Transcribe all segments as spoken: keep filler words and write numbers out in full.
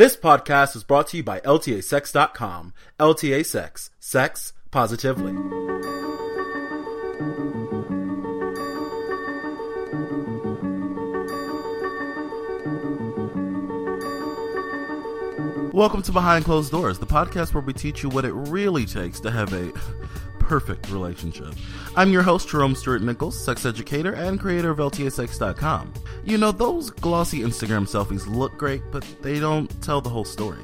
This podcast is brought to you by L T A sex dot com. LTAsex, sex positively. Welcome to Behind Closed Doors, the podcast where we teach you what it really takes to have a perfect relationship. I'm your host, Jerome Stuart Nichols, sex educator and creator of L T A sex dot com. You know, those glossy Instagram selfies look great, but they don't tell the whole story.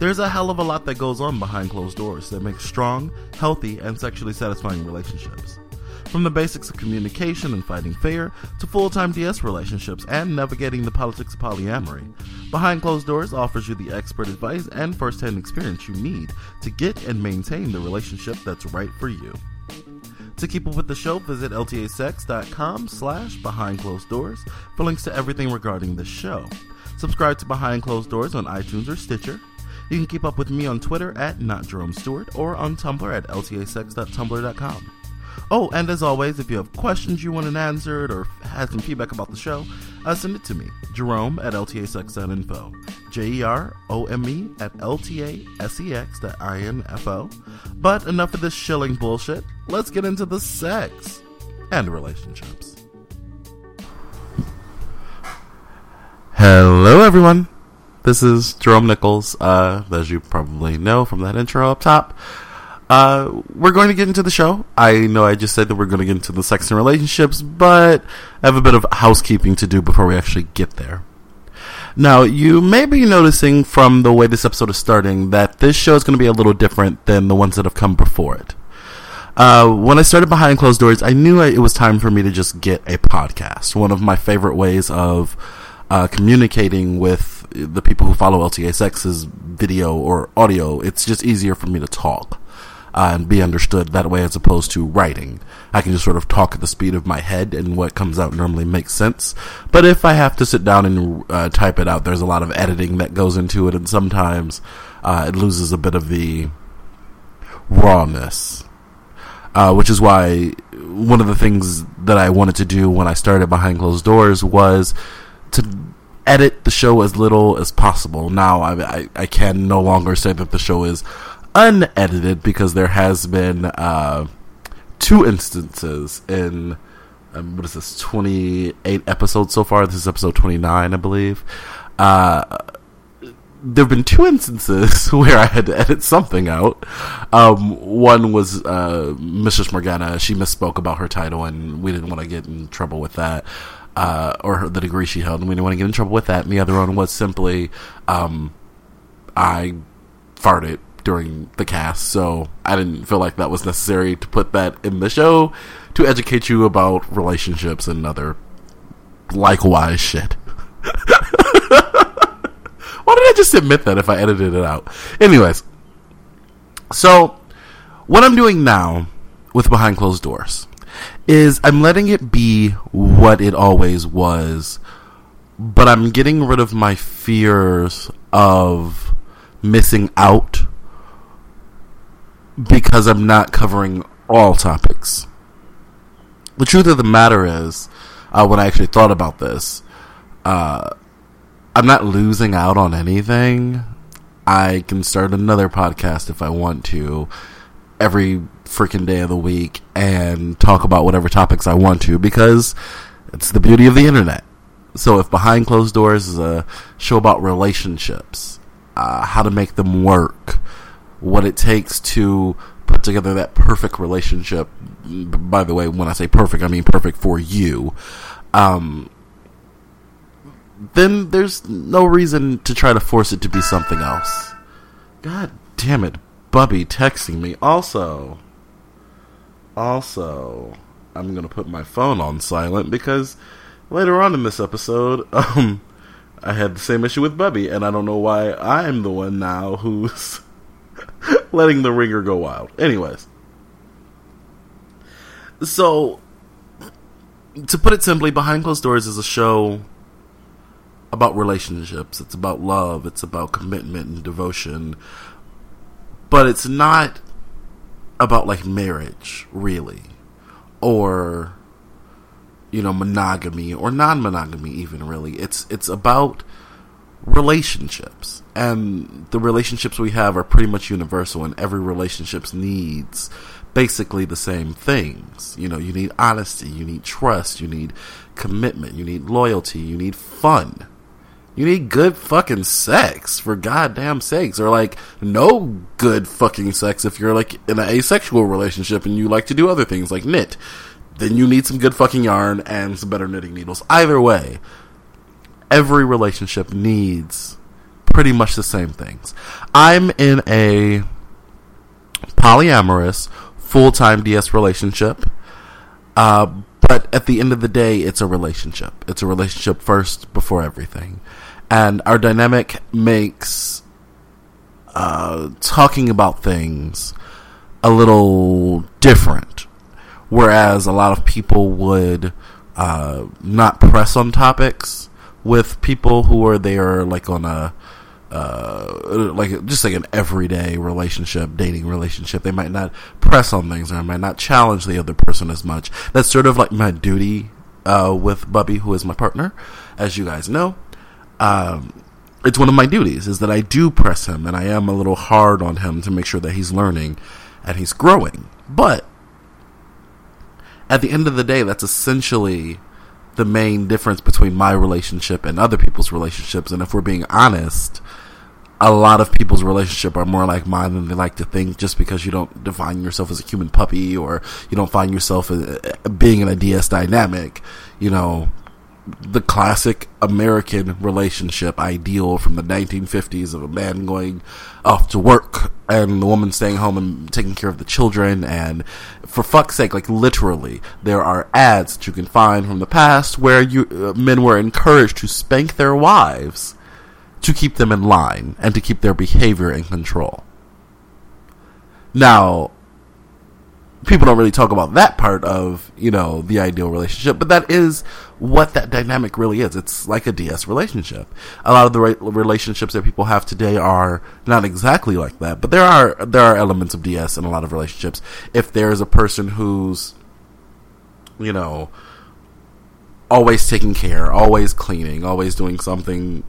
There's a hell of a lot that goes on behind closed doors that makes strong, healthy, and sexually satisfying relationships. From the basics of communication and fighting fair, to full-time D S relationships and navigating the politics of polyamory, Behind Closed Doors offers you the expert advice and first-hand experience you need to get and maintain the relationship that's right for you. To keep up with the show, visit L T A sex dot com slash Behind Closed Doors for links to everything regarding this show. Subscribe to Behind Closed Doors on iTunes or Stitcher. You can keep up with me on Twitter at NotJeromeStewart or on Tumblr at L T A sex dot tumblr dot com. Oh, and as always, if you have questions you want answered or have some feedback about the show, uh, send it to me, Jerome at L T A sex dot info, J E R O M E at L T A sex dot info. But enough of this shilling bullshit. Let's get into the sex and relationships. Hello, everyone. This is Jerome Nichols, uh, as you probably know from that intro up top. Uh, we're going to get into the show. I know I just said that we're going to get into the sex and relationships, but I have a bit of housekeeping to do before we actually get there. Now, you may be noticing from the way this episode is starting that this show is going to be a little different than the ones that have come before it. Uh, when I started Behind Closed Doors, I knew it was time for me to just get a podcast, one of my favorite ways of uh, communicating with the people who follow LTAsex's video or audio. It's just easier for me to talk. Uh, and be understood that way as opposed to writing. I can just sort of talk at the speed of my head and what comes out normally makes sense. But if I have to sit down and uh, type it out, there's a lot of editing that goes into it, and sometimes uh, it loses a bit of the rawness. Uh, which is why one of the things that I wanted to do when I started Behind Closed Doors was to edit the show as little as possible. Now, I, I, I can no longer say that the show is unedited, because there has been uh, two instances in um, what is this, twenty-eight episodes so far. This is episode twenty-nine, I believe. Uh, there have been two instances where I had to edit something out. Um, one was uh, Mistress Morgana. She misspoke about her title, and we didn't want to get in trouble with that, uh, or her, the degree she held, and we didn't want to get in trouble with that. And the other one was simply um, I farted during the cast, so I didn't feel like that was necessary to put that in the show to educate you about relationships and other likewise shit. Why did I just admit that if I edited it out? Anyways, so what I'm doing now with Behind Closed Doors is I'm letting it be what it always was, but I'm getting rid of my fears of missing out because I'm not covering all topics. The truth of the matter is, uh, when I actually thought about this, uh, I'm not losing out on anything. I can start another podcast if I want to every freaking day of the week and talk about whatever topics I want to, because it's the beauty of the internet. So if Behind Closed Doors is a show about relationships, uh, how to make them work, what it takes to put together that perfect relationship. By the way, when I say perfect, I mean perfect for you. Um, then there's no reason to try to force it to be something else. God damn it, Bubby texting me. Also, also, I'm going to put my phone on silent because later on in this episode, um, I had the same issue with Bubby, and I don't know why I'm the one now who's letting the ringer go wild. Anyways, so to put it simply, Behind Closed Doors is a show about relationships. It's about love. It's about commitment and devotion. But it's not about like marriage, really, or you know, monogamy or non-monogamy. Even really, it's it's about relationships, and the relationships we have are pretty much universal, and every relationship needs basically the same things. You know, you need honesty, you need trust, you need commitment, you need loyalty, you need fun, you need good fucking sex, for goddamn sakes, or like no good fucking sex if you're like in an asexual relationship and you like to do other things like knit. Then you need some good fucking yarn and some better knitting needles. Either way, every relationship needs pretty much the same things. I'm in a polyamorous, full-time D S relationship, uh, but at the end of the day, it's a relationship. It's a relationship first before everything. And our dynamic makes uh, talking about things a little different, whereas a lot of people would uh, not press on topics with people who are there like on a uh, like just like an everyday relationship, dating relationship. They might not press on things, or might not challenge the other person as much. That's sort of like my duty uh, with Bubby, who is my partner, as you guys know. Um, it's one of my duties is that I do press him, and I am a little hard on him to make sure that he's learning and he's growing. But at the end of the day, that's essentially the main difference between my relationship and other people's relationships. And if we're being honest, a lot of people's relationships are more like mine than they like to think, just because you don't define yourself as a human puppy, or you don't find yourself being in a D S dynamic. You know, the classic American relationship ideal from the nineteen fifties of a man going off to work and the woman staying home and taking care of the children. And for fuck's sake, like literally, there are ads that you can find from the past where you uh, men were encouraged to spank their wives to keep them in line and to keep their behavior in control. Now, people don't really talk about that part of, you know, the ideal relationship, but that is what that dynamic really is. It's like a D S relationship. A lot of the re- relationships that people have today are not exactly like that, but there are there are elements of D S in a lot of relationships. If there is a person who's, you know, always taking care, always cleaning, always doing something,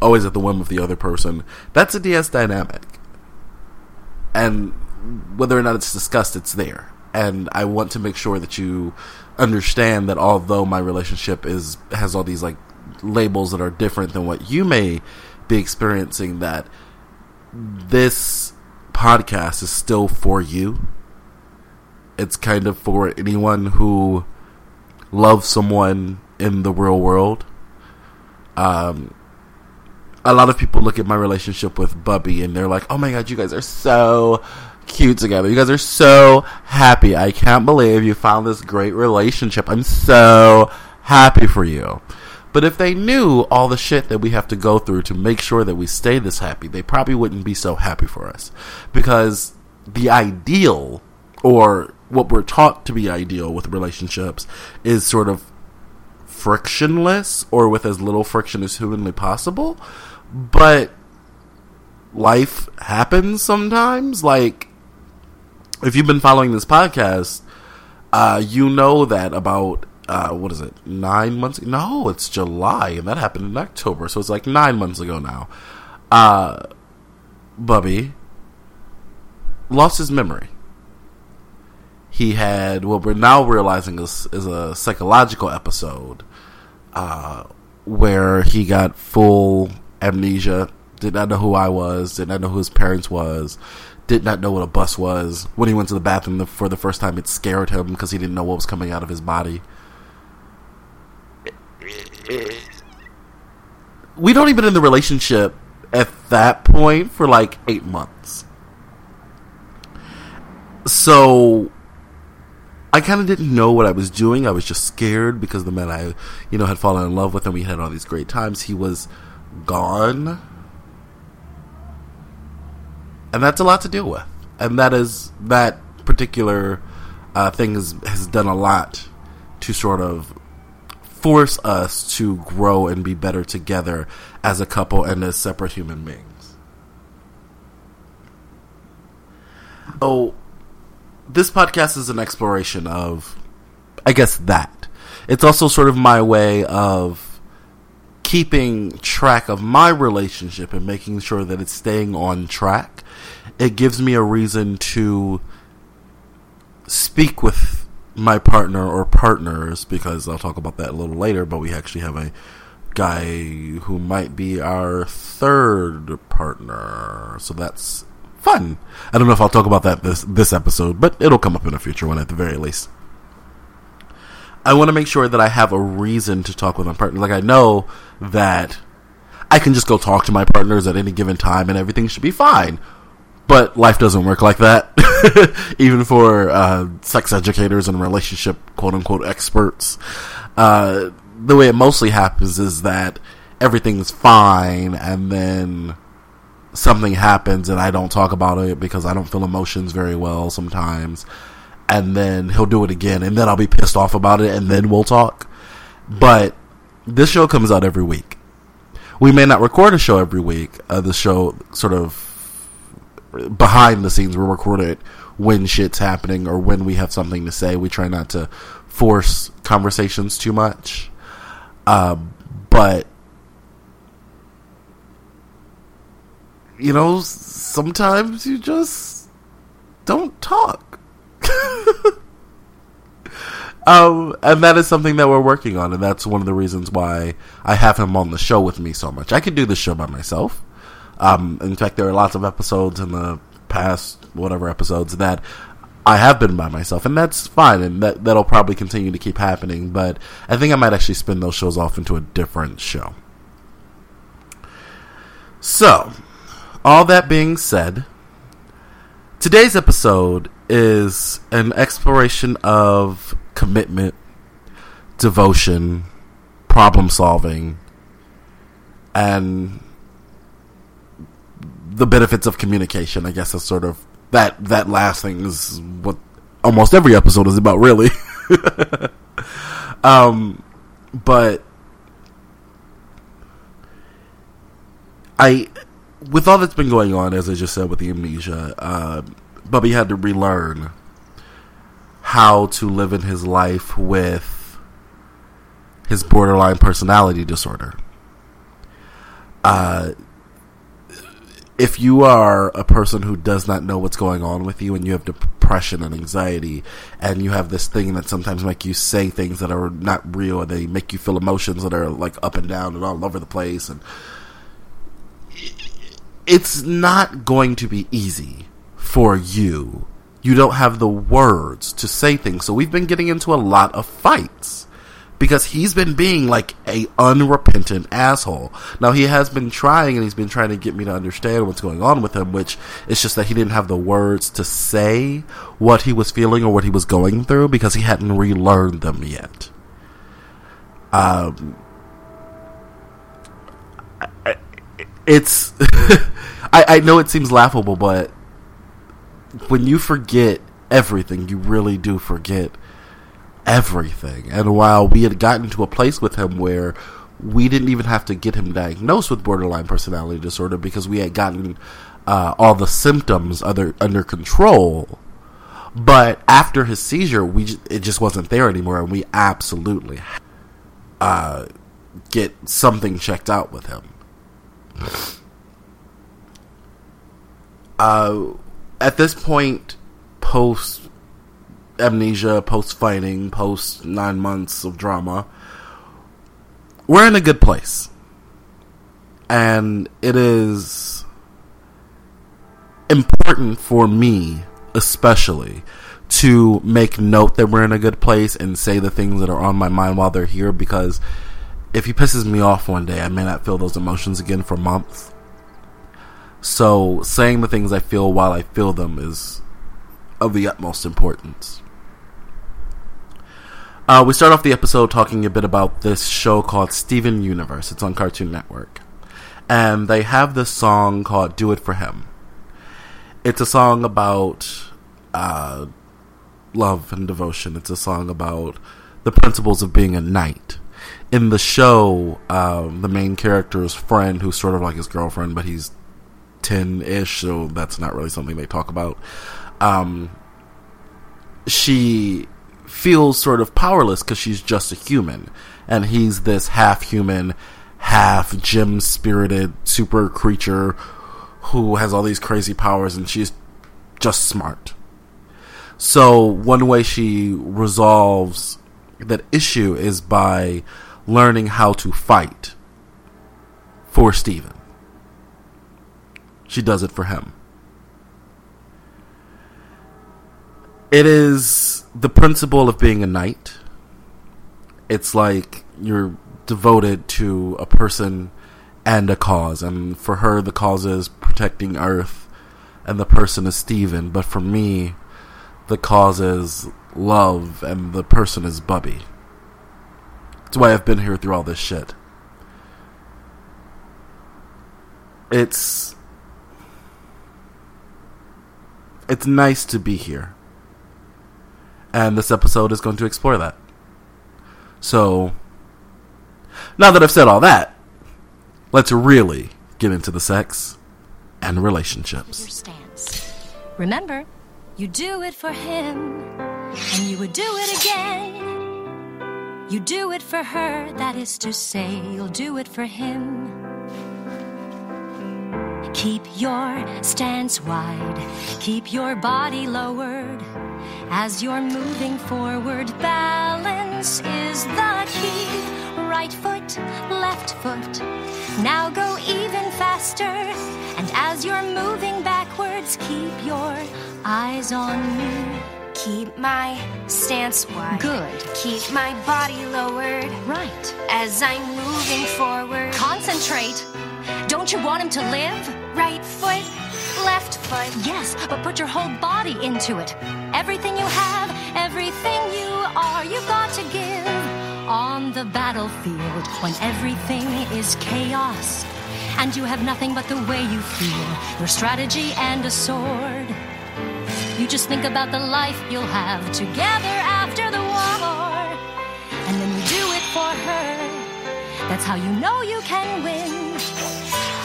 always at the whim of the other person, that's a D S dynamic. And whether or not it's discussed, it's there. And I want to make sure that you understand that although my relationship is has all these like labels that are different than what you may be experiencing, that this podcast is still for you. It's kind of for anyone who loves someone in the real world. Um a lot of people look at my relationship with Bubby and they're like, oh my god, you guys are so cute together. You guys are so happy. I can't believe you found this great relationship. I'm so happy for you. But if they knew all the shit that we have to go through to make sure that we stay this happy, they probably wouldn't be so happy for us. Because the ideal, or what we're taught to be ideal with relationships, is sort of frictionless, or with as little friction as humanly possible. But life happens sometimes. Like, if you've been following this podcast, uh, you know that about, uh, what is it, nine months? No, it's July, and that happened in October, so it's like nine months ago now. Uh, Bubby lost his memory. He had what we're now realizing is, is a psychological episode, uh, where he got full amnesia. Did not know who I was. Did not know who his parents was. Did not know what a bus was. When he went to the bathroom the, for the first time, it scared him because he didn't know what was coming out of his body. We don't even in the relationship at that point for like eight months. So I kind of didn't know what I was doing. I was just scared because the man I, you know, had fallen in love with, and we had all these great times, he was gone. And that's a lot to deal with. And that is, that particular uh, thing has, has done a lot to sort of force us to grow and be better together as a couple and as separate human beings. So, this podcast is an exploration of, I guess, that. It's also sort of my way of keeping track of my relationship and making sure that it's staying on track, it gives me a reason to speak with my partner or partners, because I'll talk about that a little later, but we actually have a guy who might be our third partner, so that's fun. I don't know if I'll talk about that this this episode, but it'll come up in a future one at the very least. I want to make sure that I have a reason to talk with my partner. Like, I know that I can just go talk to my partners at any given time and everything should be fine, but life doesn't work like that. Even for uh, sex educators and relationship quote-unquote experts, uh, the way it mostly happens is that everything's fine and then something happens and I don't talk about it because I don't feel emotions very well sometimes, and then he'll do it again and then I'll be pissed off about it and then we'll talk. But this show comes out every week. We may not record a show every week. Uh, the show sort of behind the scenes, we record it when shit's happening or when we have something to say. We try not to force conversations too much. Uh, but you know, sometimes you just don't talk. um, and that is something that we're working on, and that's one of the reasons why I have him on the show with me so much. I could do this show by myself. Um, in fact, there are lots of episodes in the past, whatever episodes, that I have been by myself, and that's fine, and that, that'll probably continue to keep happening, but I think I might actually spin those shows off into a different show. So, all that being said, today's episode is an exploration of commitment, devotion, problem solving, and the benefits of communication. I guess that's sort of that that last thing is what almost every episode is about, really. um, but I, with all that's been going on, as I just said with the amnesia, uh, Bubby had to relearn how to live in his life with his borderline personality disorder. Uh, if you are a person who does not know what's going on with you and you have depression and anxiety and you have this thing that sometimes make you say things that are not real, and they make you feel emotions that are like up and down and all over the place, and it's not going to be easy for you. You don't have the words to say things. So we've been getting into a lot of fights because he's been being like a unrepentant asshole. Now, he has been trying and he's been trying to get me to understand what's going on with him, which it's just that he didn't have the words to say what he was feeling or what he was going through because he hadn't relearned them yet. Um, it's I, I know it seems laughable, but when you forget everything, you really do forget everything. And while we had gotten to a place with him where we didn't even have to get him diagnosed with borderline personality disorder because we had gotten uh, all the symptoms other, under control, but after his seizure, we j- it just wasn't there anymore, and we absolutely uh, get something checked out with him. Uh... At this point, post amnesia, post fighting, post nine months of drama, we're in a good place. And it is important for me, especially, to make note that we're in a good place and say the things that are on my mind while they're here, because if he pisses me off one day, I may not feel those emotions again for months. So saying the things I feel while I feel them is of the utmost importance. Uh, we start off the episode talking a bit about this show called Steven Universe. It's on Cartoon Network. And they have this song called Do It For Him. It's a song about uh, love and devotion. It's a song about the principles of being a knight. In the show, um, the main character's friend, who's sort of like his girlfriend, but he's ten-ish, so that's not really something they talk about. Um, she feels sort of powerless because she's just a human, and he's this half-human, half gem spirited super creature who has all these crazy powers, and she's just smart. So one way she resolves that issue is by learning how to fight for Steven. She does it for him. It is the principle of being a knight. It's like you're devoted to a person and a cause. And for her, the cause is protecting Earth, and the person is Steven. But for me, the cause is love, and the person is Bubby. That's why I've been here through all this shit. It's... It's nice to be here. And this episode is going to explore that. So, now that I've said all that, let's really get into the sex and relationships. Your stance. Remember, you do it for him, and you would do it again. You do it for her, that is to say, you'll do it for him. Keep your stance wide, keep your body lowered. As you're moving forward, balance is the key. Right foot, left foot. Now go even faster. And as you're moving backwards, keep your eyes on me. Keep my stance wide. Good. Keep my body lowered. Right. As I'm moving forward. Concentrate. Don't you want him to live? Right foot, left foot. Yes, but put your whole body into it. Everything you have, everything you are, you've got to give. On the battlefield, when everything is chaos, and you have nothing but the way you feel, your strategy and a sword. You just think about the life you'll have together after the war. And then you do it for her. That's how you know you can win.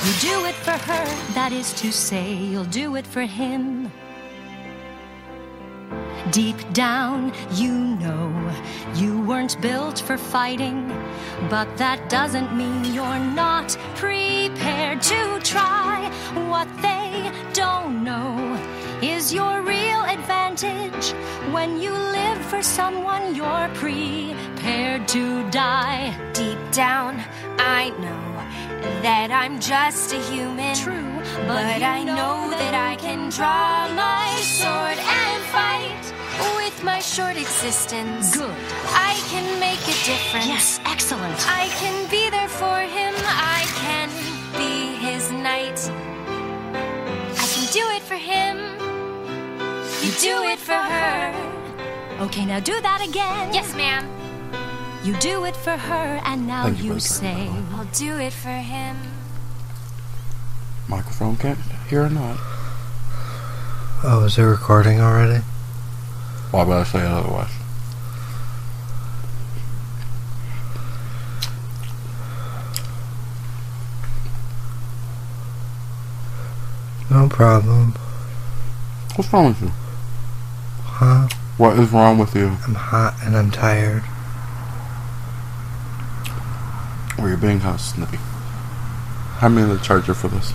You do it for her, that is to say, you'll do it for him. Deep down, you know you weren't built for fighting, but that doesn't mean you're not prepared to try. What they don't know is your real advantage. When you live for someone, you're prepared to die. Deep down, I know that I'm just a human. True, but, but I know, know that, that I can draw my sword and fight with my short existence. Good. I can make a difference. Yes, excellent. I can be there for him. I can be his knight. I can do it for him. You, you do, do it, it for her. her. Okay, now do that again. Yes, ma'am. You do it for her, and now Thank you, you say, I'll do it for him. Microphone can't hear or not. Oh, is it recording already? Why would I say otherwise? No problem. What's wrong with you? Huh? What is wrong with you? I'm hot and I'm tired. Or you're being kind of snippy. Hand me the charger for this.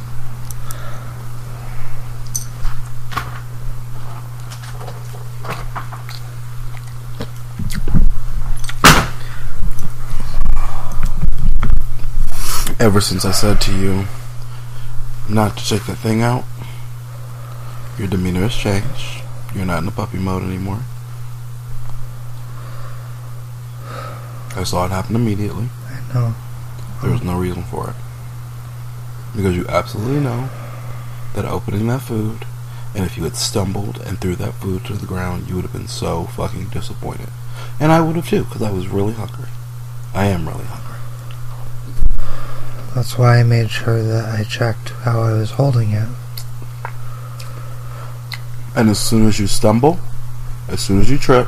Ever since I said to you not to check that thing out, your demeanor has changed. You're not in the puppy mode anymore. I saw it happen immediately. I know. There was no reason for it. Because you absolutely know that opening that food, and if you had stumbled and threw that food to the ground, you would have been so fucking disappointed. And I would have too, because I was really hungry. I am really hungry. That's why I made sure that I checked how I was holding it. And as soon as you stumble, as soon as you trip,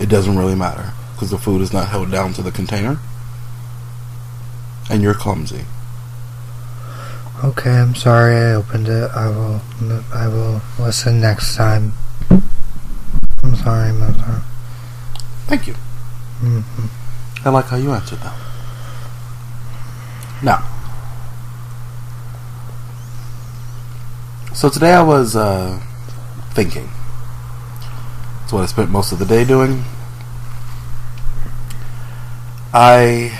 it doesn't really matter, because the food is not held down to the container. And you're clumsy. Okay, I'm sorry I opened it. I will I will listen next time. I'm sorry, Mother. Thank you. Mm-hmm. I like how you answered that. No. So today I was uh, thinking. That's what I spent most of the day doing. I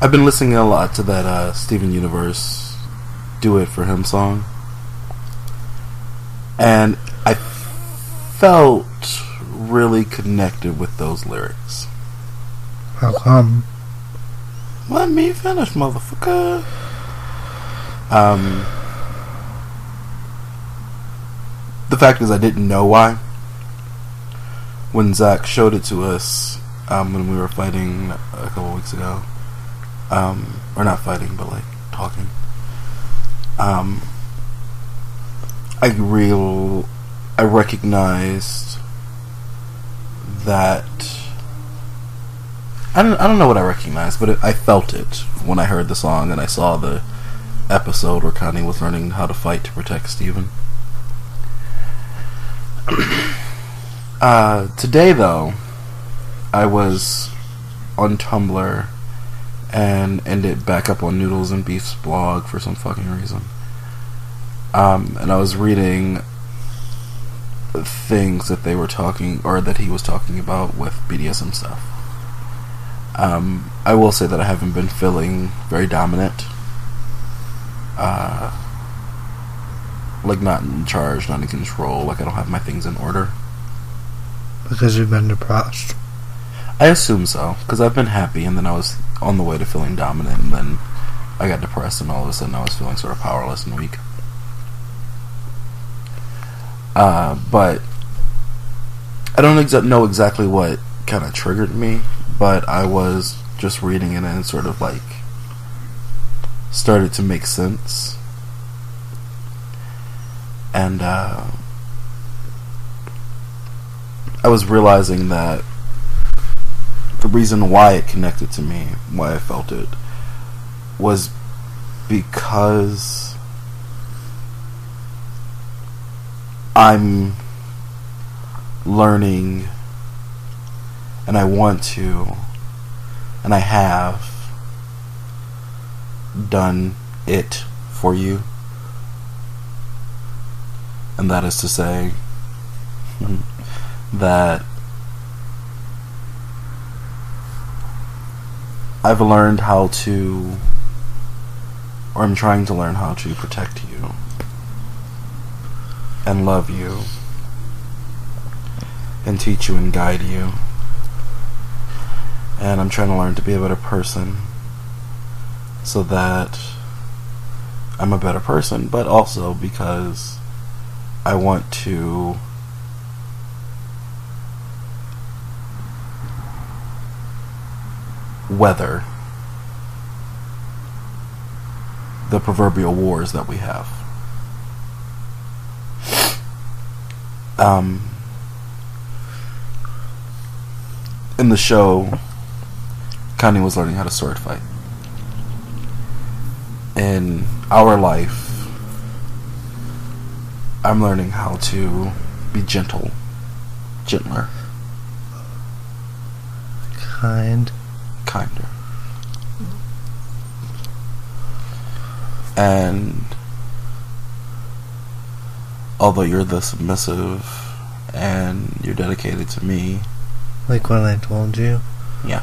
I've been listening a lot to that uh, Steven Universe "Do It for Him" song, and I felt really connected with those lyrics. How come? Let me finish, motherfucker. Um, the fact is, I didn't know why. When Zach showed it to us, um, when we were fighting a couple weeks ago, um, or not fighting, but like talking, um, I real, I recognized that. I don't, I don't know what I recognized, but it, I felt it when I heard the song and I saw the episode where Connie was learning how to fight to protect Steven. Uh, today, though, I was on Tumblr and ended back up on Noodles and Beef's blog for some fucking reason. Um, and I was reading things that they were talking, or that he was talking about with B D S M stuff. Um, I will say that I haven't been feeling very dominant. Uh, like, not in charge, not in control. Like, I don't have my things in order. Because you've been depressed. I assume so, because I've been happy, and then I was on the way to feeling dominant, and then I got depressed, and all of a sudden I was feeling sort of powerless and weak. Uh, but I don't exa- know exactly what kind of triggered me, but I was just reading it and sort of like started to make sense. And, uh... I was realizing that the reason why it connected to me, why I felt it, was because I'm learning, and I want to, and I have done it for you. And that is to say, that I've learned how to, or I'm trying to learn how to protect you and love you and teach you and guide you, and I'm trying to learn to be a better person so that I'm a better person, but also because I want to weather the proverbial wars that we have. Um, in the show, Connie was learning how to sword fight. In our life, I'm learning how to be gentle, gentler, kind. Kinder. And although you're the submissive and you're dedicated to me, like when I told you, yeah,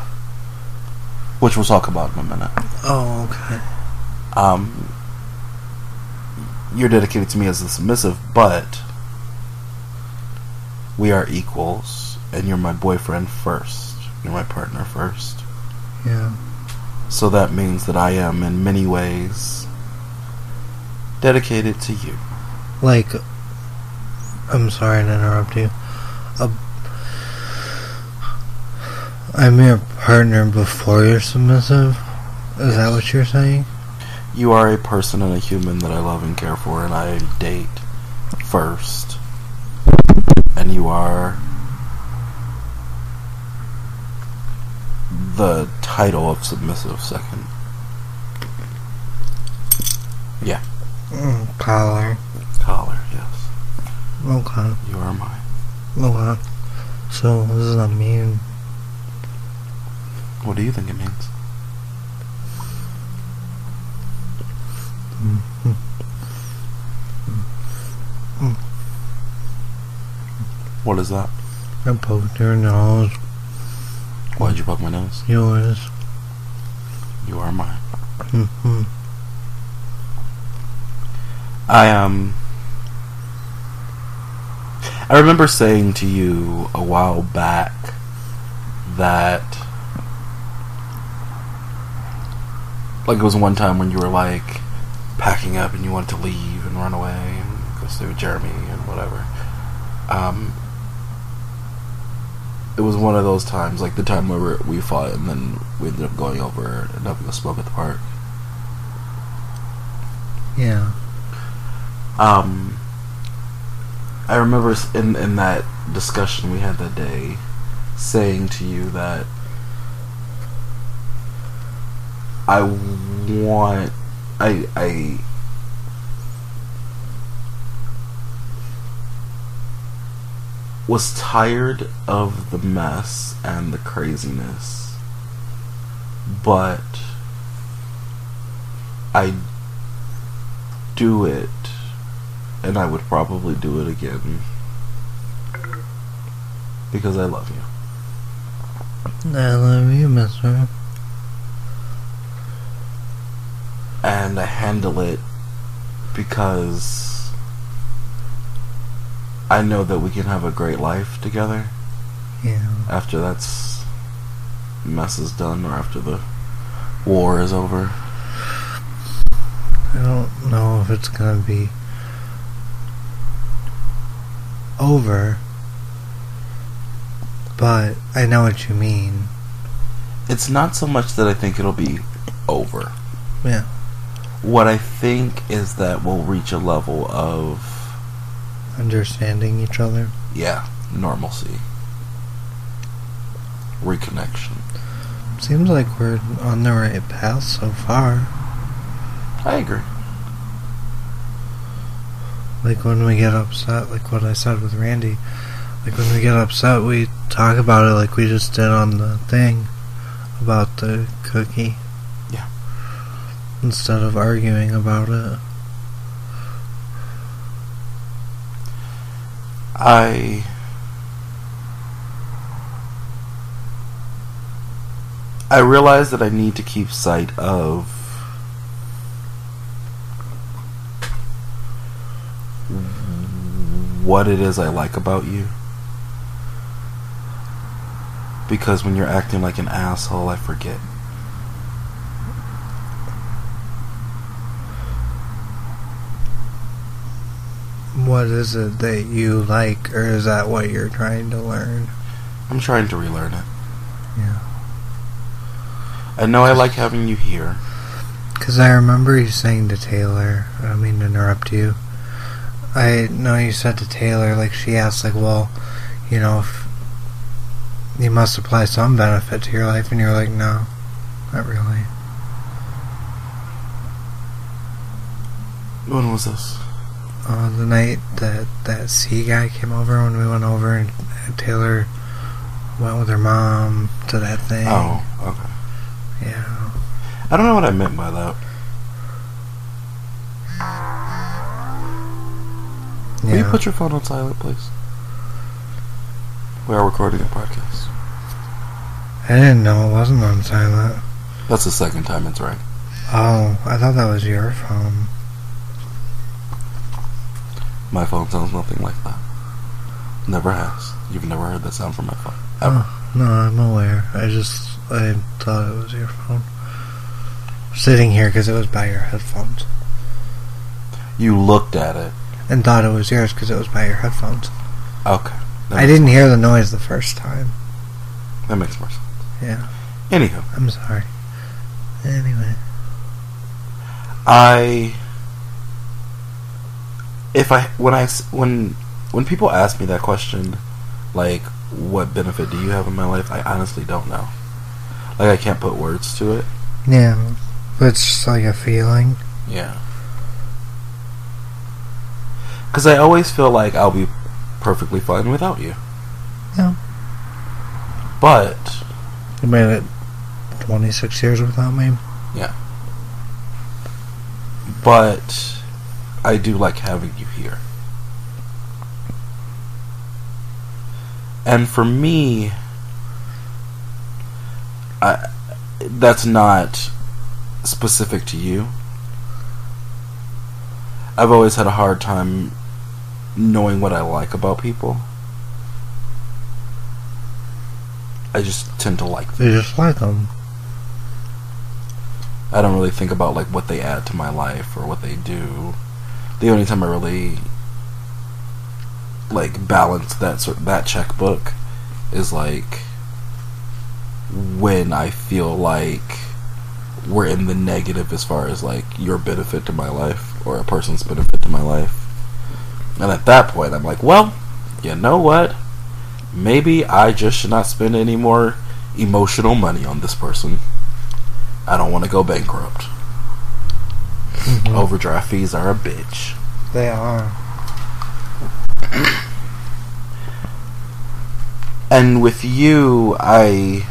which we'll talk about in a minute. Oh, okay. Um, you're dedicated to me as the submissive, but we are equals, and you're my boyfriend first. You're my partner first. Yeah. So that means that I am, in many ways, dedicated to you. Like, I'm sorry to interrupt you. Uh, I'm your partner before you're submissive? Is that what you're saying? You are a person and a human that I love and care for, and I date first. And you are the title of submissive second. Yeah. Mm, collar. Collar, yes. Okay. You are mine. Okay. So, what does that mean? What do you think it means? What is that? I poked your nose. Why did you poke my nose? Yours. You are mine. Mm-hmm. I, um... I remember saying to you a while back that... Like, it was one time when you were, like, packing up and you wanted to leave and run away and go stay with Jeremy and whatever. Um... It was one of those times, like the time where we fought and then we ended up going over and having a smoke at the park. Yeah. Um, I remember in, in that discussion we had that day saying to you that I want... I... I was tired of the mess and the craziness, but I do it, and I would probably do it again because I love you. I love you, mister. And I handle it because I know that we can have a great life together. Yeah. After that mess is done, or after the war is over. I don't know if it's gonna be over, but I know what you mean. It's not so much that I think it'll be over. Yeah. What I think is that we'll reach a level of understanding each other. Yeah, normalcy. Reconnection. Seems like we're on the right path so far. I agree. Like when we get upset, like what I said with Randy, like when we get upset we talk about it like we just did on the thing about the cookie. Yeah. Instead of arguing about it. I I realize that I need to keep sight of what it is I like about you, because when you're acting like an asshole, I forget. What is it that you like, or is that what you're trying to learn? I'm trying to relearn it. Yeah. I know I like having you here. Because I remember you saying to Taylor, I don't mean to interrupt you, I know you said to Taylor, like she asked, like, well, you know, if you must apply some benefit to your life, and you're like, no, not really. When was this? Uh, the night that that sea guy came over, when we went over and Taylor went with her mom to that thing. Oh, okay. Yeah. I don't know what I meant by that. Yeah. Will you put your phone on silent, please? We are recording a podcast. I didn't know it wasn't on silent. That's the second time it's rang. Oh, I thought that was your phone. My phone sounds nothing like that. Never has. You've never heard that sound from my phone. Ever. Oh, no, I'm aware. I just... I thought it was your phone. I'm sitting here because it was by your headphones. You looked at it. And thought it was yours because it was by your headphones. Okay. I didn't hear the noise the first time. That makes more sense. Yeah. Anywho. I'm sorry. Anyway. I... If I when I when when people ask me that question, like, what benefit do you have in my life? I honestly don't know. Like, I can't put words to it. Yeah, but it's just like a feeling. Yeah. Because I always feel like I'll be perfectly fine without you. Yeah. But you made it twenty-six years without me. Yeah. but I do like having you here. And for me, I, that's not specific to you. I've always had a hard time knowing what I like about people. I just tend to like them. You just like them. I don't really think about like what they add to my life or what they do. The only time I really like balance that sort that checkbook is like when I feel like we're in the negative as far as like your benefit to my life or a person's benefit to my life. And at that point I'm like, well, you know what? Maybe I just should not spend any more emotional money on this person. I don't want to go bankrupt. Mm-hmm. Overdraft fees are a bitch. They are. And with you, I...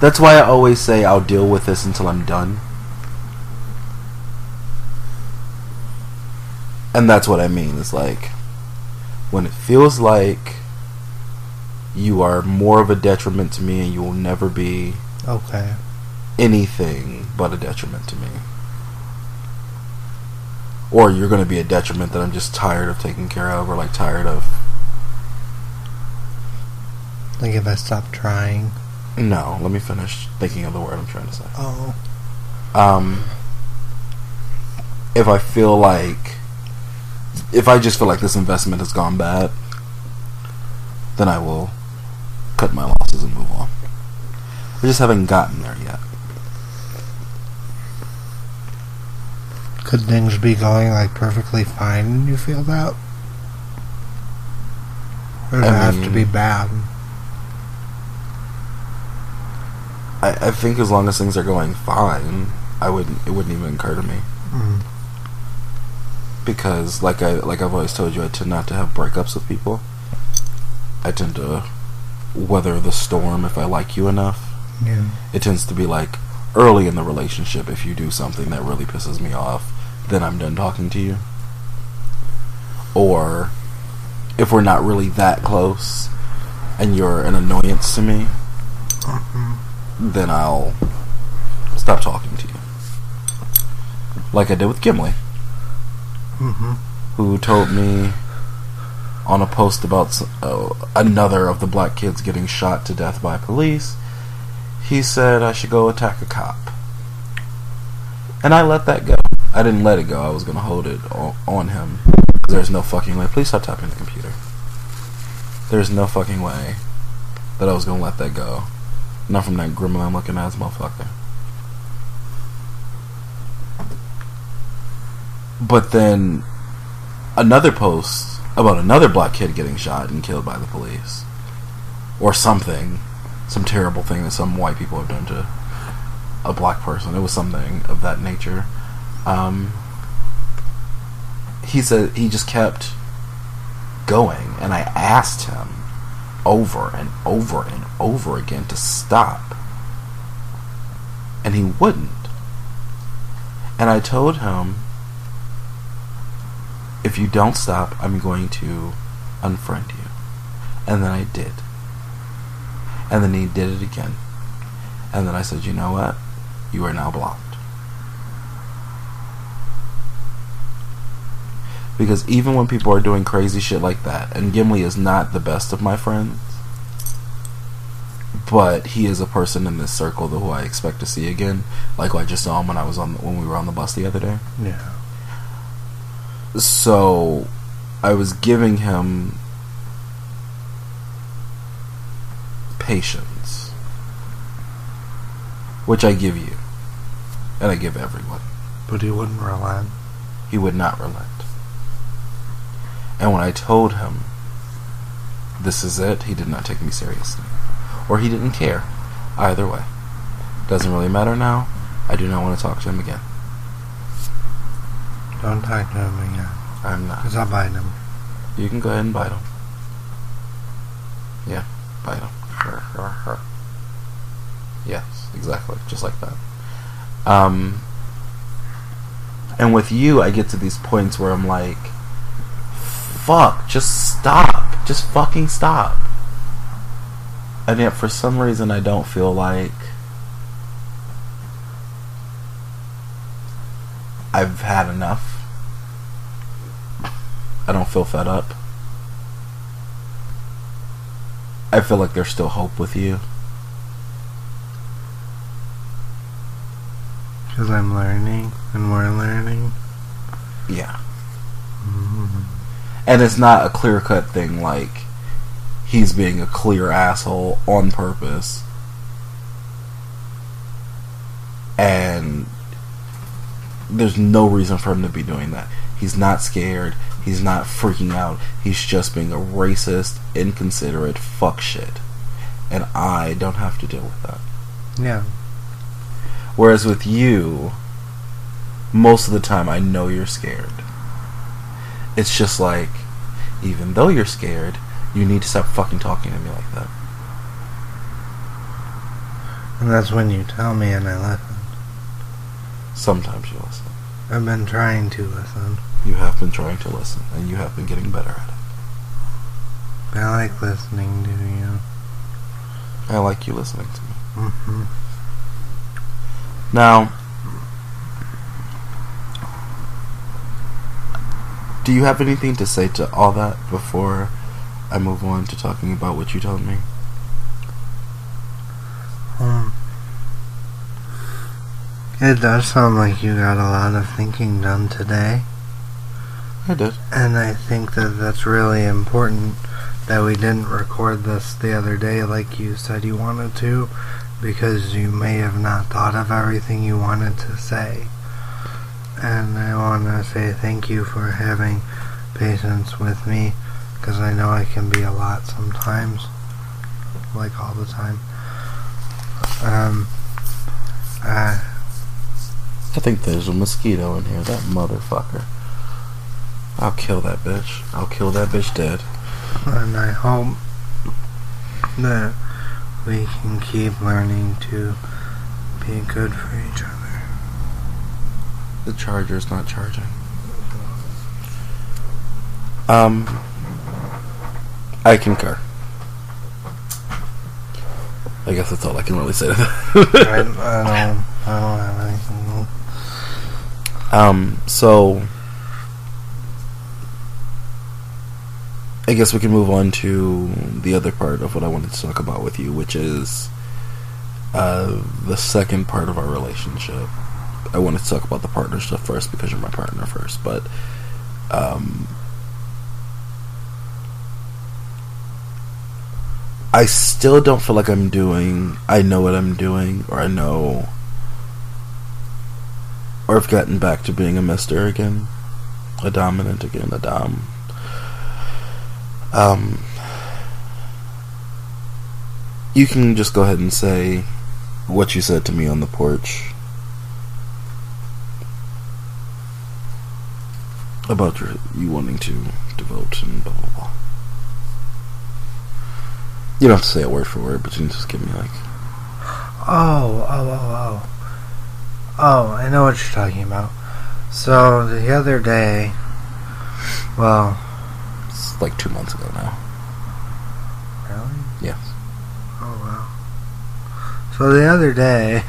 That's why I always say I'll deal with this until I'm done. And that's what I mean. It's like, when it feels like you are more of a detriment to me and you will never be... Okay. Anything but a detriment to me, or you're going to be a detriment that I'm just tired of taking care of, or like tired of. Like if I stop trying. No, let me finish thinking of the word I'm trying to say. Oh. Um. If I feel like, if I just feel like this investment has gone bad, then I will cut my losses and move on. We just haven't gotten there yet. Could things be going like perfectly fine and you feel that? Or does I it mean, have to be bad? I, I think as long as things are going fine, I wouldn't it wouldn't even occur to me. Mm. Because like I like I've always told you, I tend not to have breakups with people. I tend to weather the storm if I like you enough. Yeah. It tends to be like early in the relationship, if you do something that really pisses me off, then I'm done talking to you. Or if we're not really that close and you're an annoyance to me, mm-hmm. then I'll stop talking to you. Like I did with Gimli, mm-hmm. who told me on a post about uh, another of the black kids getting shot to death by police. He said I should go attack a cop. And I let that go. I didn't let it go. I was going to hold it on him. There's no fucking way. Please stop tapping the computer. There's no fucking way that I was going to let that go. Not from that Grimly I'm looking ass motherfucker. But then another post about another black kid getting shot and killed by the police. Or something. Some terrible thing that some white people have done to a black person. It was something of that nature. Um, he said he just kept going, and I asked him over and over and over again to stop, and he wouldn't. And I told him, if you don't stop, I'm going to unfriend you. And then I did. And then he did it again. And then I said, you know what? You are now blocked. Because even when people are doing crazy shit like that, and Gimli is not the best of my friends, but he is a person in this circle who I expect to see again. Like I just saw him when I was on the, when we were on the bus the other day. Yeah. So I was giving him patience, which I give you, and I give everyone. But he wouldn't relent. He would not relent. And when I told him this is it, he did not take me seriously, or he didn't care. Either way, doesn't really matter now. I do not want to talk to him again. Don't talk to him again. I'm not. Because I bite him. You can go ahead and bite him. Yeah, bite him. Her, her, her. Yes, exactly, just like that. Um, And with you, I get to these points where I'm like, fuck, just stop. Just fucking stop. And yet, for some reason, I don't feel like I've had enough. I don't feel fed up. I feel like there's still hope with you. Because I'm learning, and we're learning. Yeah. Mm-hmm. And it's not a clear-cut thing like he's being a clear asshole on purpose. And there's no reason for him to be doing that. He's not scared. He's not freaking out. He's just being a racist, inconsiderate fuck shit. And I don't have to deal with that. Yeah. Whereas with you, most of the time I know you're scared. It's just like, even though you're scared, you need to stop fucking talking to me like that. And that's when you tell me and I listen. Sometimes you listen. I've been trying to listen. You have been trying to listen, and you have been getting better at it. I like listening to you. I like you listening to me. Mm-hmm. Now, do you have anything to say to all that before I move on to talking about what you told me? Um, it does sound like you got a lot of thinking done today. I did. And I think that that's really important that we didn't record this the other day like you said you wanted to, because you may have not thought of everything you wanted to say. And I want to say thank you for having patience with me, because I know I can be a lot sometimes, like all the time. Um, uh, I think there's a mosquito in here, that motherfucker. I'll kill that bitch. I'll kill that bitch dead. And I hope that we can keep learning to be good for each other. The charger's not charging. Um, I concur. I guess that's all I can really say to that. I, I, don't, I don't have anything. Um, so... I guess we can move on to the other part of what I wanted to talk about with you, which is uh, the second part of our relationship. I wanted to talk about the partner stuff first because you're my partner first, but um, I still don't feel like I'm doing, I know what I'm doing, or I know, or I've gotten back to being a mister again, a dominant again, a dom. Um, you can just go ahead and say what you said to me on the porch about your, you wanting to devote and blah, blah, blah. You don't have to say it word for word, but you can just give me like... Oh, oh, oh, oh. Oh, I know what you're talking about. So, the other day, well... like two months ago now. Really? Yes. Oh, wow. So the other day...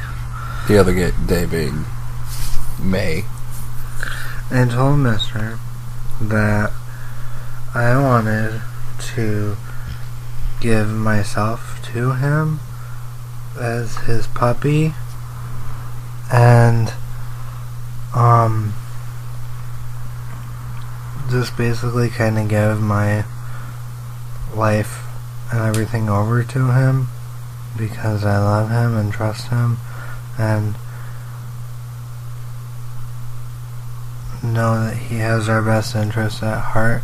The other day being May. I told Mister that I wanted to give myself to him as his puppy. And, um... just basically kind of give my life and everything over to him because I love him and trust him and know that he has our best interests at heart,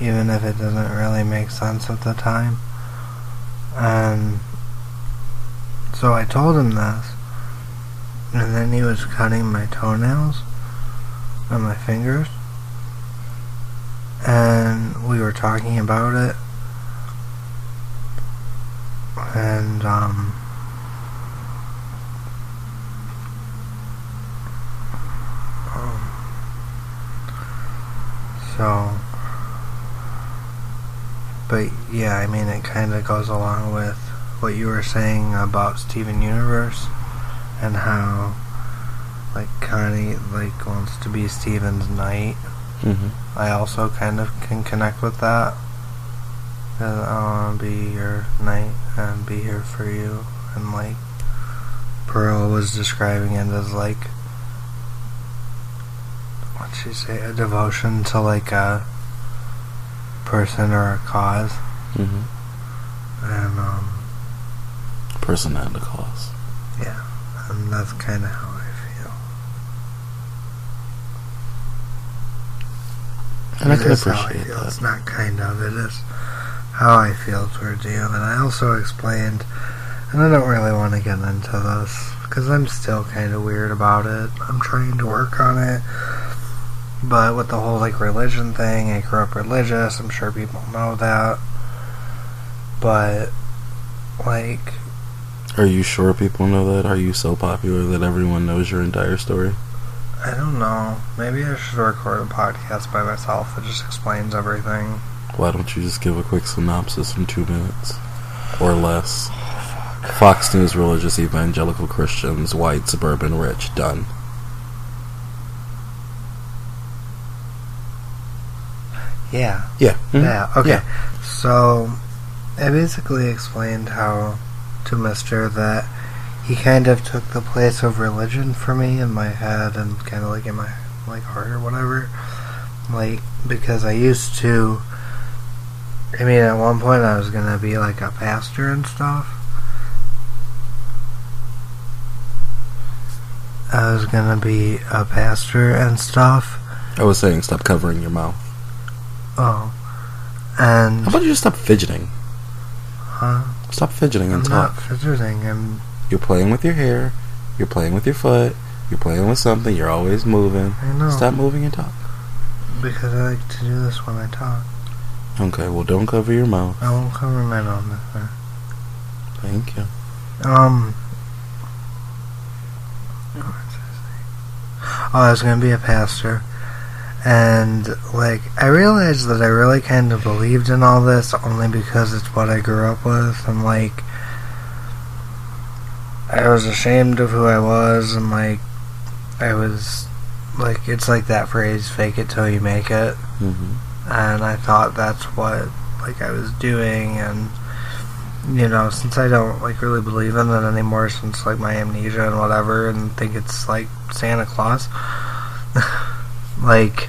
even if it doesn't really make sense at the time. And so I told him this, and then he was cutting my toenails and my fingers. And we were talking about it, and um, um So, but yeah, I mean, it kind of goes along with what you were saying about Steven Universe and how, like, Connie, like, wants to be Steven's knight. Mm-hmm. I also kind of can connect with that. I want to be your knight and be here for you. And, like, Pearl was describing it as, like, what'd she say? A devotion to, like, a person or a cause. Mm-hmm. And, um... person and a cause. Yeah. And that's kind of how I feel. And it I can appreciate that. It's not kind of. It is how I feel towards you. And I also explained... And I don't really want to get into this because I'm still kind of weird about it. I'm trying to work on it. But with the whole, like, religion thing, I grew up religious. I'm sure people know that. But, like... Are you sure people know that? Are you so popular that everyone knows your entire story? I don't know. Maybe I should record a podcast by myself that just explains everything. Why don't you just give a quick synopsis in two minutes? Or less. Fox News, religious, evangelical Christians, white, suburban, rich, done. Yeah. Yeah. Mm-hmm. Yeah, okay. Yeah. So, I basically explained how to Mister that he kind of took the place of religion for me in my head and kind of like in my like heart or whatever. Like, because I used to, I mean, at one point I was going to be like a pastor and stuff. I was going to be a pastor and stuff. I was saying stop covering your mouth. Oh. And... How about you just stop fidgeting? Huh? Stop fidgeting and I'm talk. I'm not fidgeting. I'm... You're playing with your hair. You're playing with your foot. You're playing with something. You're always moving. I know. Stop moving and talk. Because I like to do this when I talk. Okay, well, don't cover your mouth. I won't cover my mouth. Either. Thank you. Um... Oh, I was going to be a pastor. And, like, I realized that I really kind of believed in all this only because it's what I grew up with. And, like, I was ashamed of who I was. And, like, I was, like, it's like that phrase, fake it till you make it. Mm-hmm. And I thought that's what, like, I was doing. And, you know, since I don't, like, really believe in it anymore, since, like, my amnesia and whatever, and think it's, like, Santa Claus. Like... I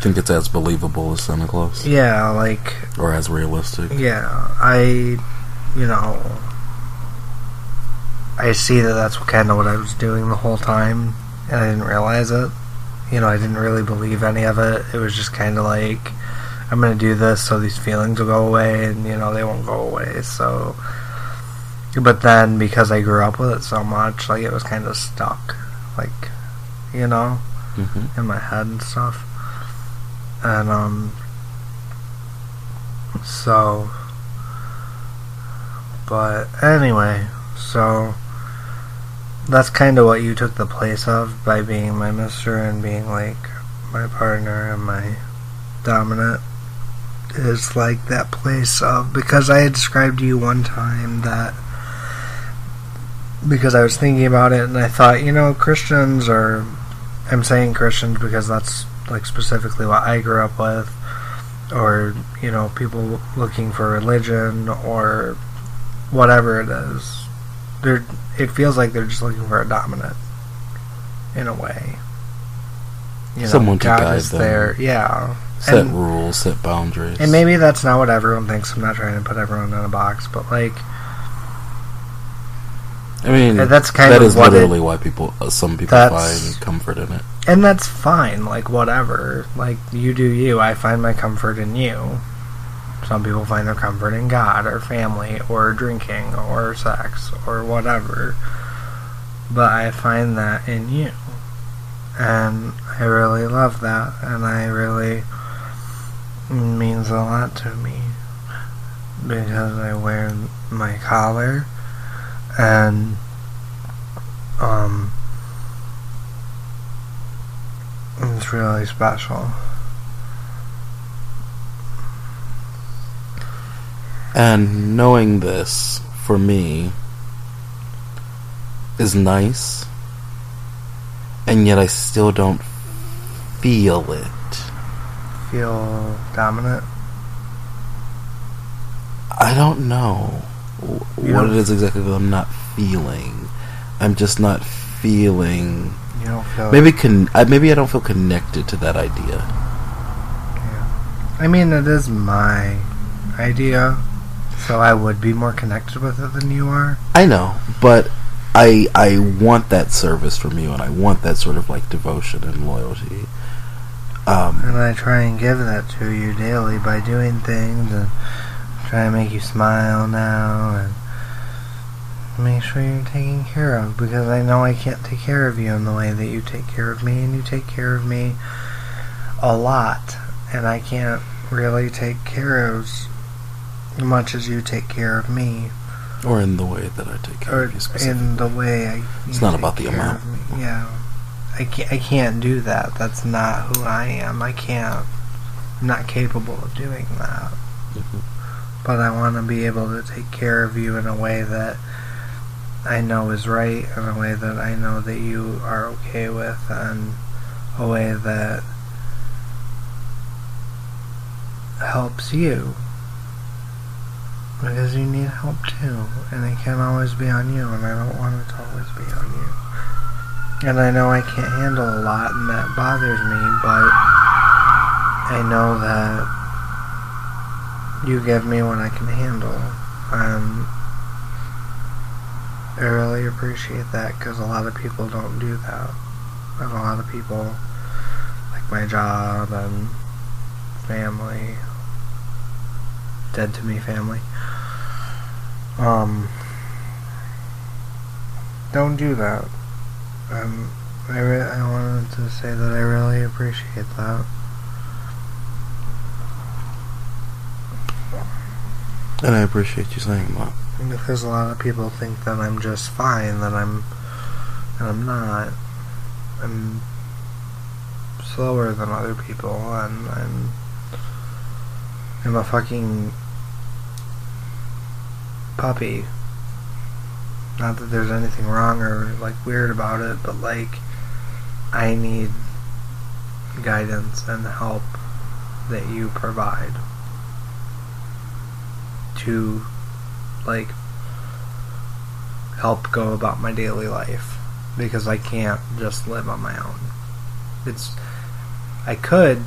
think it's as believable as Santa Claus. Yeah, like... Or as realistic. Yeah, I, you know... I see that that's kind of what I was doing the whole time, and I didn't realize it. You know, I didn't really believe any of it. It was just kind of like... I'm going to do this so these feelings will go away, and, you know, they won't go away, so... But then, because I grew up with it so much, like, it was kind of stuck, like, you know, mm-hmm. in my head and stuff. And, um... So... But, anyway, so... That's kind of what you took the place of by being my mister and being, like, my partner and my dominant. Is like that place of, because I had described to you one time that, because I was thinking about it and I thought, you know, Christians are, I'm saying Christians because that's like specifically what I grew up with, or, you know, people looking for religion or whatever it is, they're, it feels like they're just looking for a dominant in a way. You know, someone to guide them. There. Yeah. Set and, rules, set boundaries. And maybe that's not what everyone thinks. I'm not trying to put everyone in a box, but, like... I mean, that's kind that of is what literally it, why people, uh, some people find comfort in it. And that's fine, like, whatever. Like, you do you. I find my comfort in you. Some people find their comfort in God, or family, or drinking, or sex, or whatever. But I find that in you. And I really love that, and I really... It means a lot to me because I wear my collar and um it's really special. And knowing this, for me, is nice, and yet I still don't feel it. Feel dominant? I don't know you what don't it is exactly that I'm not feeling. I'm just not feeling... You don't feel maybe con- I, maybe I don't feel connected to that idea. Yeah. I mean, it is my idea, so I would be more connected with it than you are. I know, but... I I want that service from you, and I want that sort of like devotion and loyalty. Um, and I try and give that to you daily by doing things and try and make you smile now and make sure you're taken care of, because I know I can't take care of you in the way that you take care of me, and you take care of me a lot, and I can't really take care of as much as you take care of me. Or in the way that I take care or of you specifically. In the way I... It's not about the amount. Yeah. I can't, I can't do that. That's not who I am. I can't... I'm not capable of doing that. Mm-hmm. But I want to be able to take care of you in a way that I know is right, in a way that I know that you are okay with, and a way that helps you. Because you need help too, and it can't always be on you, and I don't want it to always be on you. And I know I can't handle a lot, and that bothers me, but I know that you give me what I can handle. Um, I really appreciate that, because a lot of people don't do that. And a lot of people, like my job and family, dead to me family, Um, don't do that. Um, I, re- I wanted to say that I really appreciate that. And I appreciate you saying that. Because a lot of people think that I'm just fine, that I'm, and I'm not. I'm slower than other people, and I'm, I'm a fucking... puppy. Not that there's anything wrong or like weird about it, but like I need guidance and help that you provide to like help go about my daily life, because I can't just live on my own. It's I could,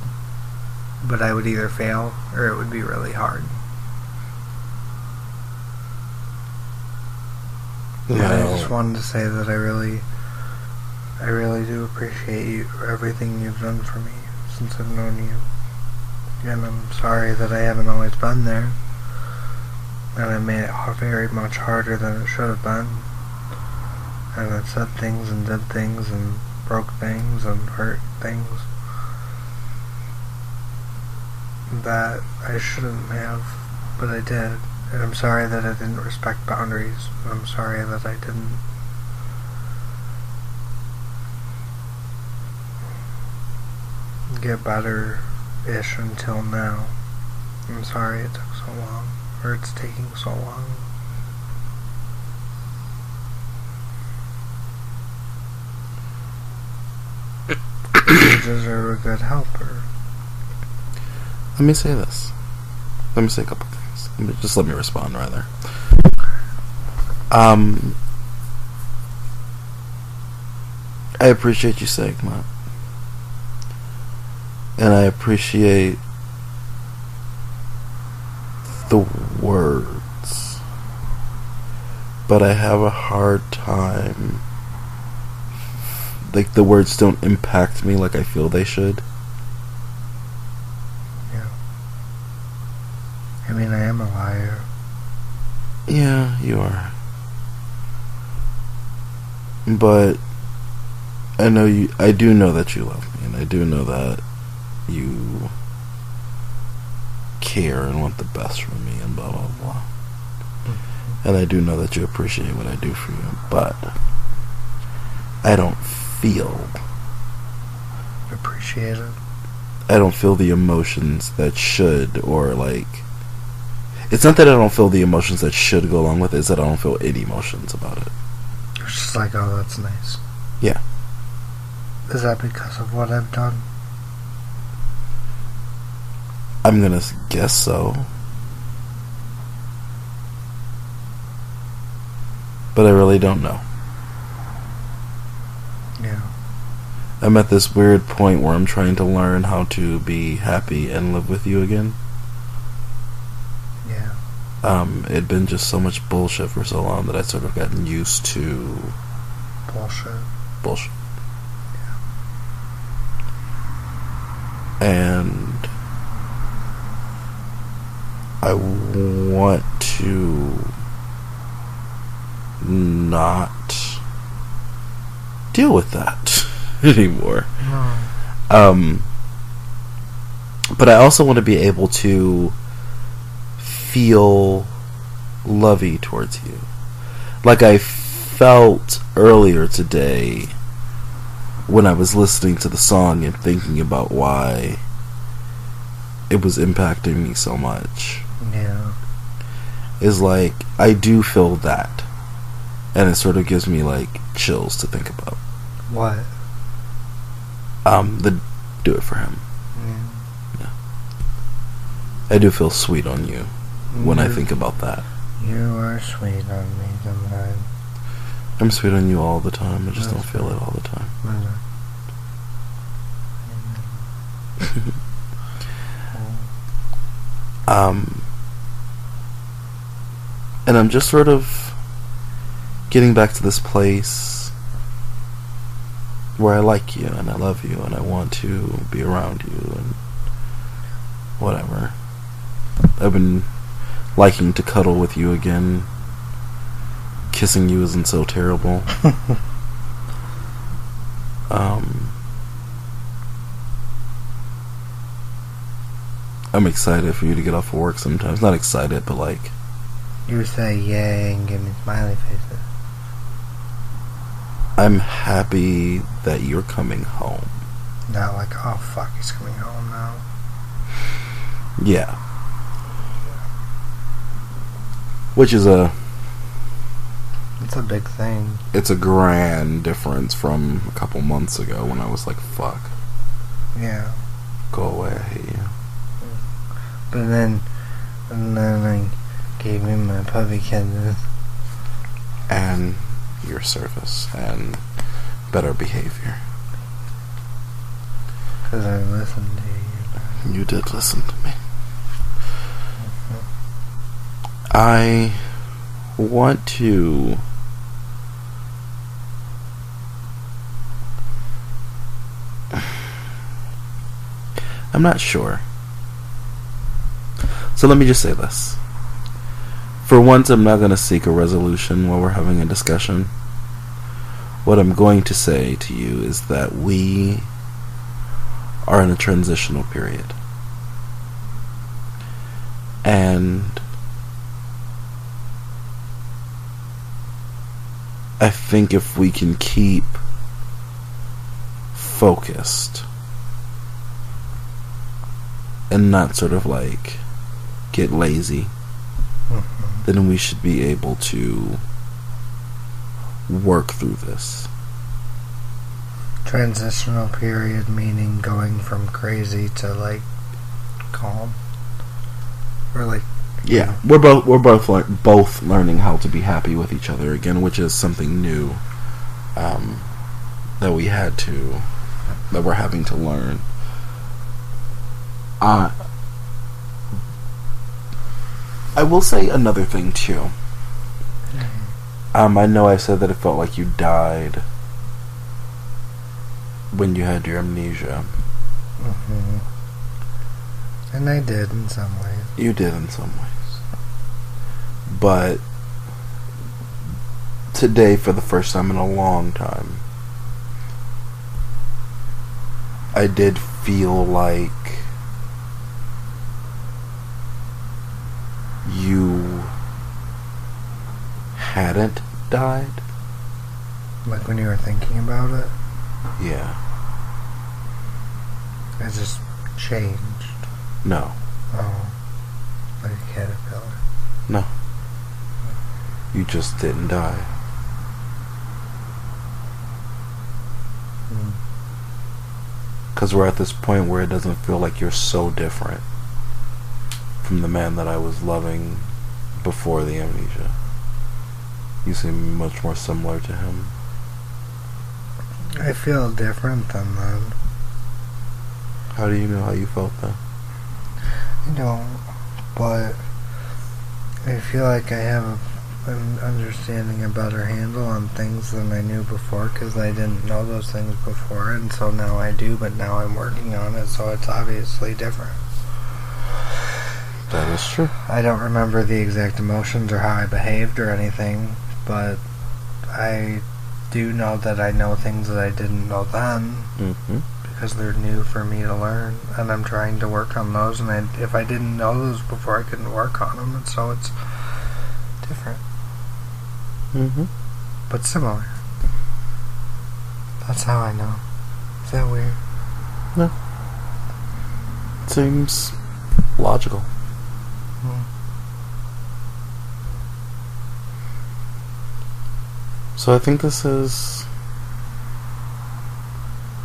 but I would either fail or it would be really hard. Yeah, no. I just wanted to say that I really, I really do appreciate you, everything you've done for me since I've known you. And I'm sorry that I haven't always been there. And I made it very much harder than it should have been. And I've said things and did things and broke things and hurt things that I shouldn't have, but I did. And I'm sorry that I didn't respect boundaries. I'm sorry that I didn't get better-ish until now. I'm sorry it took so long, or it's taking so long. You deserve a good helper. Let me say this. Let me say a couple things. Just let me respond, rather. Um, I appreciate you saying that. And I appreciate the words. But I have a hard time. Like, the words don't impact me like I feel they should. I mean, I am a liar. Yeah, you are. But I know you. I do know that you love me, and I do know that you care and want the best for me, and blah blah blah. Mm-hmm. And I do know that you appreciate what I do for you, but I don't feel appreciated. I don't feel the emotions that should, or like. It's not that I don't feel the emotions that should go along with it. It's that I don't feel any emotions about it. It's just like, oh, that's nice. Yeah. Is that because of what I've done? I'm going to guess so. But I really don't know. Yeah. I'm at this weird point where I'm trying to learn how to be happy and live with you again. Yeah. Um, it'd been just so much bullshit for so long that I sort of gotten used to... Bullshit. Bullshit. Yeah. And... I want to... not... deal with that anymore. No. Um, but I also want to be able to... feel lovey towards you, like I felt earlier today when I was listening to the song and thinking about why it was impacting me so much. Yeah, is like I do feel that, and it sort of gives me like chills to think about. What? Um, the do it for him. Yeah, yeah. I do feel sweet on you. When you, I think about that. You are sweet on me sometimes. I'm sweet on you all the time. I just That's don't feel it all the time. Mm-hmm. um, and I'm just sort of getting back to this place where I like you and I love you and I want to be around you and whatever. I've been liking to cuddle with you again. Kissing you isn't so terrible. um, I'm excited for you to get off of work sometimes. Not excited, but like... You say yay and give me smiley faces. I'm happy that you're coming home. Not like, oh fuck, he's coming home now. Yeah. Which is a... It's a big thing. It's a grand difference from a couple months ago when I was like, fuck. Yeah. Go away, I hate you. But then... And then I gave him my puppy kittens. And your service. And better behavior. Because I listened to you. You did listen to me. I want to I'm not sure. So let me just say this. For once, I'm not going to seek a resolution while we're having a discussion. What I'm going to say to you is that we are in a transitional period. And I think if we can keep focused and not sort of like get lazy, mm-hmm. then we should be able to work through this. Transitional period meaning going from crazy to like calm, or like. Yeah, we're both we're both le- both learning how to be happy with each other again, which is something new um, that we had to that we're having to learn. Uh, I will say another thing too. Um, I know I said that it felt like you died when you had your amnesia. Mm-hmm. And I did in some ways. You did in some ways. But today, for the first time in a long time, I did feel like you hadn't died. Like when you were thinking about it? Yeah. It just changed. No. Oh, like a caterpillar. No. You just didn't die. Because we're at this point where it doesn't feel like you're so different from the man that I was loving before the amnesia. You seem much more similar to him. I feel different than that. How do you know how you felt then? I don't, but I feel like I have an understanding, a better handle on things than I knew before, because I didn't know those things before, and so now I do, but now I'm working on it, so it's obviously different. That is true. I don't remember the exact emotions or how I behaved or anything, but I do know that I know things that I didn't know then. Mm-hmm. Because they're new for me to learn, and I'm trying to work on those, and I, if I didn't know those before, I couldn't work on them, and so it's different. Mm-hmm. But similar. That's how I know. Is that weird? No. Seems logical. Hmm. So I think this is...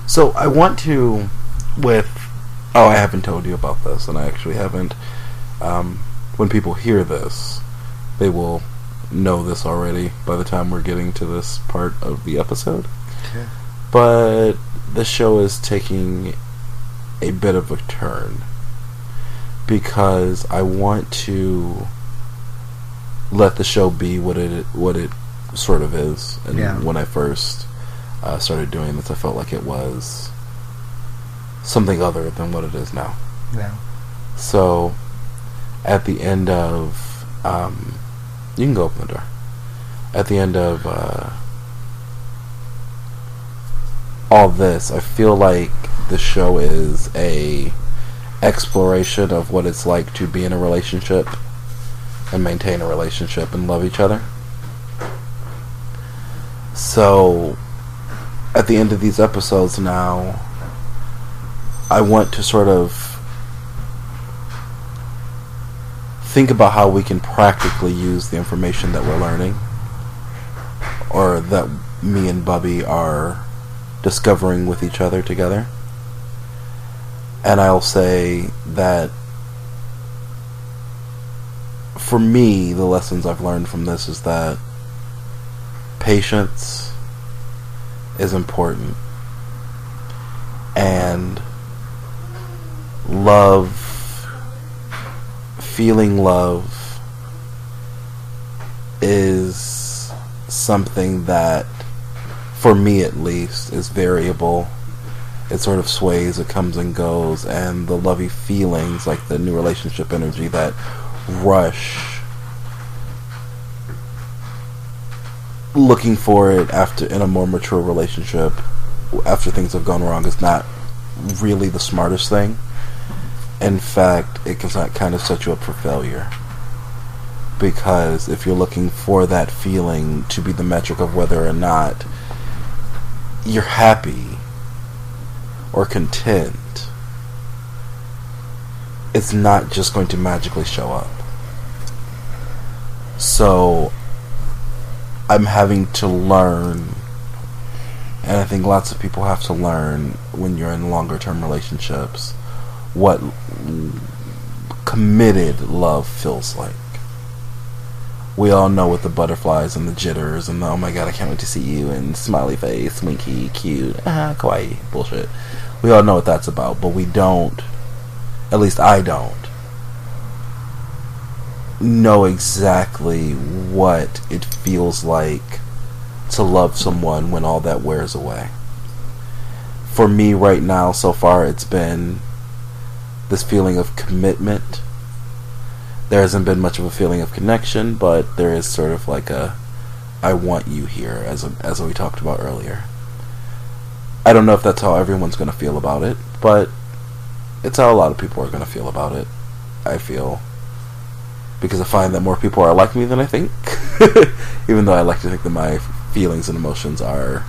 So I want to, with, oh, I haven't told you about this, and I actually haven't, um, when people hear this, they will know this already by the time we're getting to this part of the episode. Okay. But the show is taking a bit of a turn, because I want to let the show be what it what it sort of is, and yeah. When I first... Uh, started doing this, I felt like it was something other than what it is now. Yeah. So, at the end of, um, you can go open the door. At the end of uh, all this, I feel like the show is a exploration of what it's like to be in a relationship and maintain a relationship and love each other. So. At the end of these episodes now, I want to sort of think about how we can practically use the information that we're learning, or that me and Bubby are discovering with each other together. And I'll say that for me, the lessons I've learned from this is that patience is important, and love, feeling love, is something that, for me at least, is variable. It sort of sways, it comes and goes, and the lovey feelings, like the new relationship energy, that rush looking for it after in a more mature relationship after things have gone wrong is not really the smartest thing. In fact, it can kind of set you up for failure, because if you're looking for that feeling to be the metric of whether or not you're happy or content, it's not just going to magically show up. So I'm having to learn, and I think lots of people have to learn when you're in longer term relationships, what committed love feels like. We all know what the butterflies and the jitters and the oh my god I can't wait to see you and smiley face, winky, cute, ah, kawaii bullshit. We all know what that's about, but we don't, at least I don't, know exactly what it feels like to love someone when all that wears away. For me right now, so far, it's been this feeling of commitment. There hasn't been much of a feeling of connection, but there is sort of like a I want you here, as a, as we talked about earlier. I don't know if that's how everyone's going to feel about it, but it's how a lot of people are going to feel about it, I feel. Because I find that more people are like me than I think. Even though I like to think that my feelings and emotions are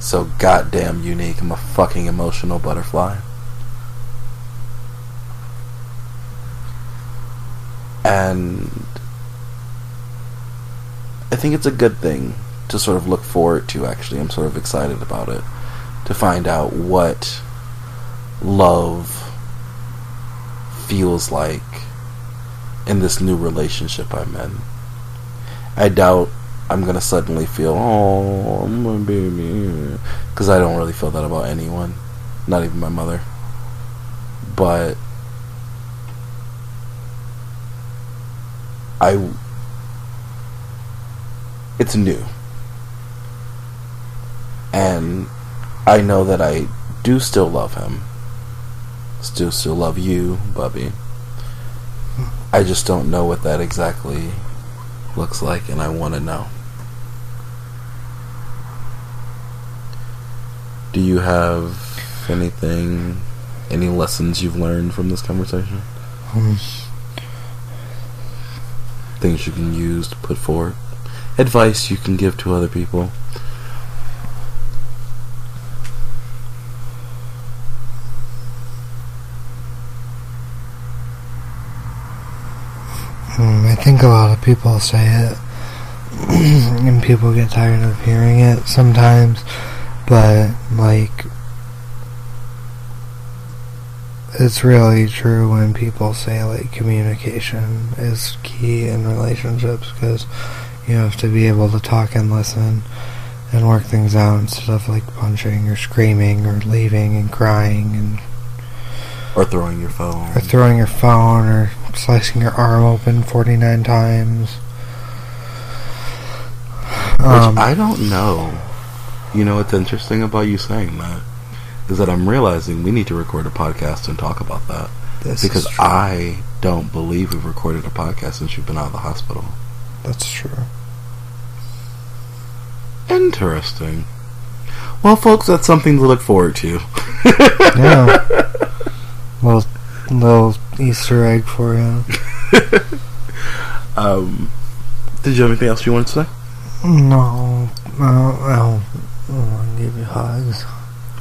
so goddamn unique. I'm a fucking emotional butterfly. and I think it's a good thing to sort of look forward to. Actually, I'm sort of excited about it, to find out what love feels like in this new relationship I'm in. I doubt I'm going to suddenly feel, oh, I'm my baby, because I don't really feel that about anyone, not even my mother. But I it's new, and I know that I do still love him, still still love you, Bubby. I just don't know what that exactly looks like, and I want to know. Do you have anything, any lessons you've learned from this conversation? Things you can use to put forward? Advice you can give to other people? I think a lot of people say it, and people get tired of hearing it sometimes, but, like, it's really true when people say, like, communication is key in relationships, because you have to be able to talk and listen and work things out instead of, like, punching or screaming or leaving and crying and... Or throwing your phone. Or throwing your phone, or slicing your arm open forty-nine times. Um, Which I don't know. You know, what's interesting about you saying that is that I'm realizing we need to record a podcast and talk about that. This because I don't believe we've recorded a podcast since you've been out of the hospital. That's true. Interesting. Well, folks, that's something to look forward to. Yeah. Little, little Easter egg for you. um, did you have anything else you wanted to say? No. I don't want to give you hugs.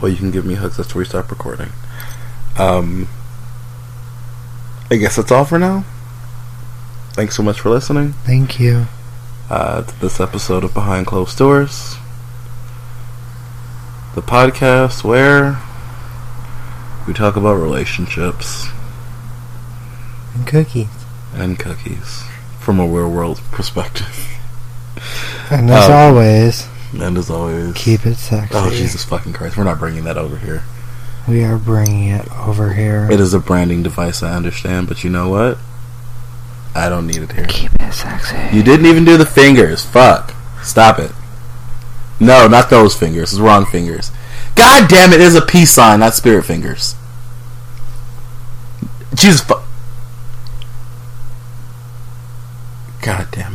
Well, you can give me hugs. That's where we stop recording. Um, I guess that's all for now. Thanks so much for listening. Thank you. Uh, to this episode of Behind Closed Doors, the podcast where we talk about relationships. And cookies. And cookies. From a real world perspective. And as um, always. And as always. Keep it sexy. Oh, Jesus fucking Christ. We're not bringing that over here. We are bringing it over here. It is a branding device, I understand. But you know what? I don't need it here. Keep it sexy. You didn't even do the fingers. Fuck. Stop it. No, not those fingers. It's wrong fingers. God damn it, it's a peace sign, not spirit fingers. Jesus fu- God damn it.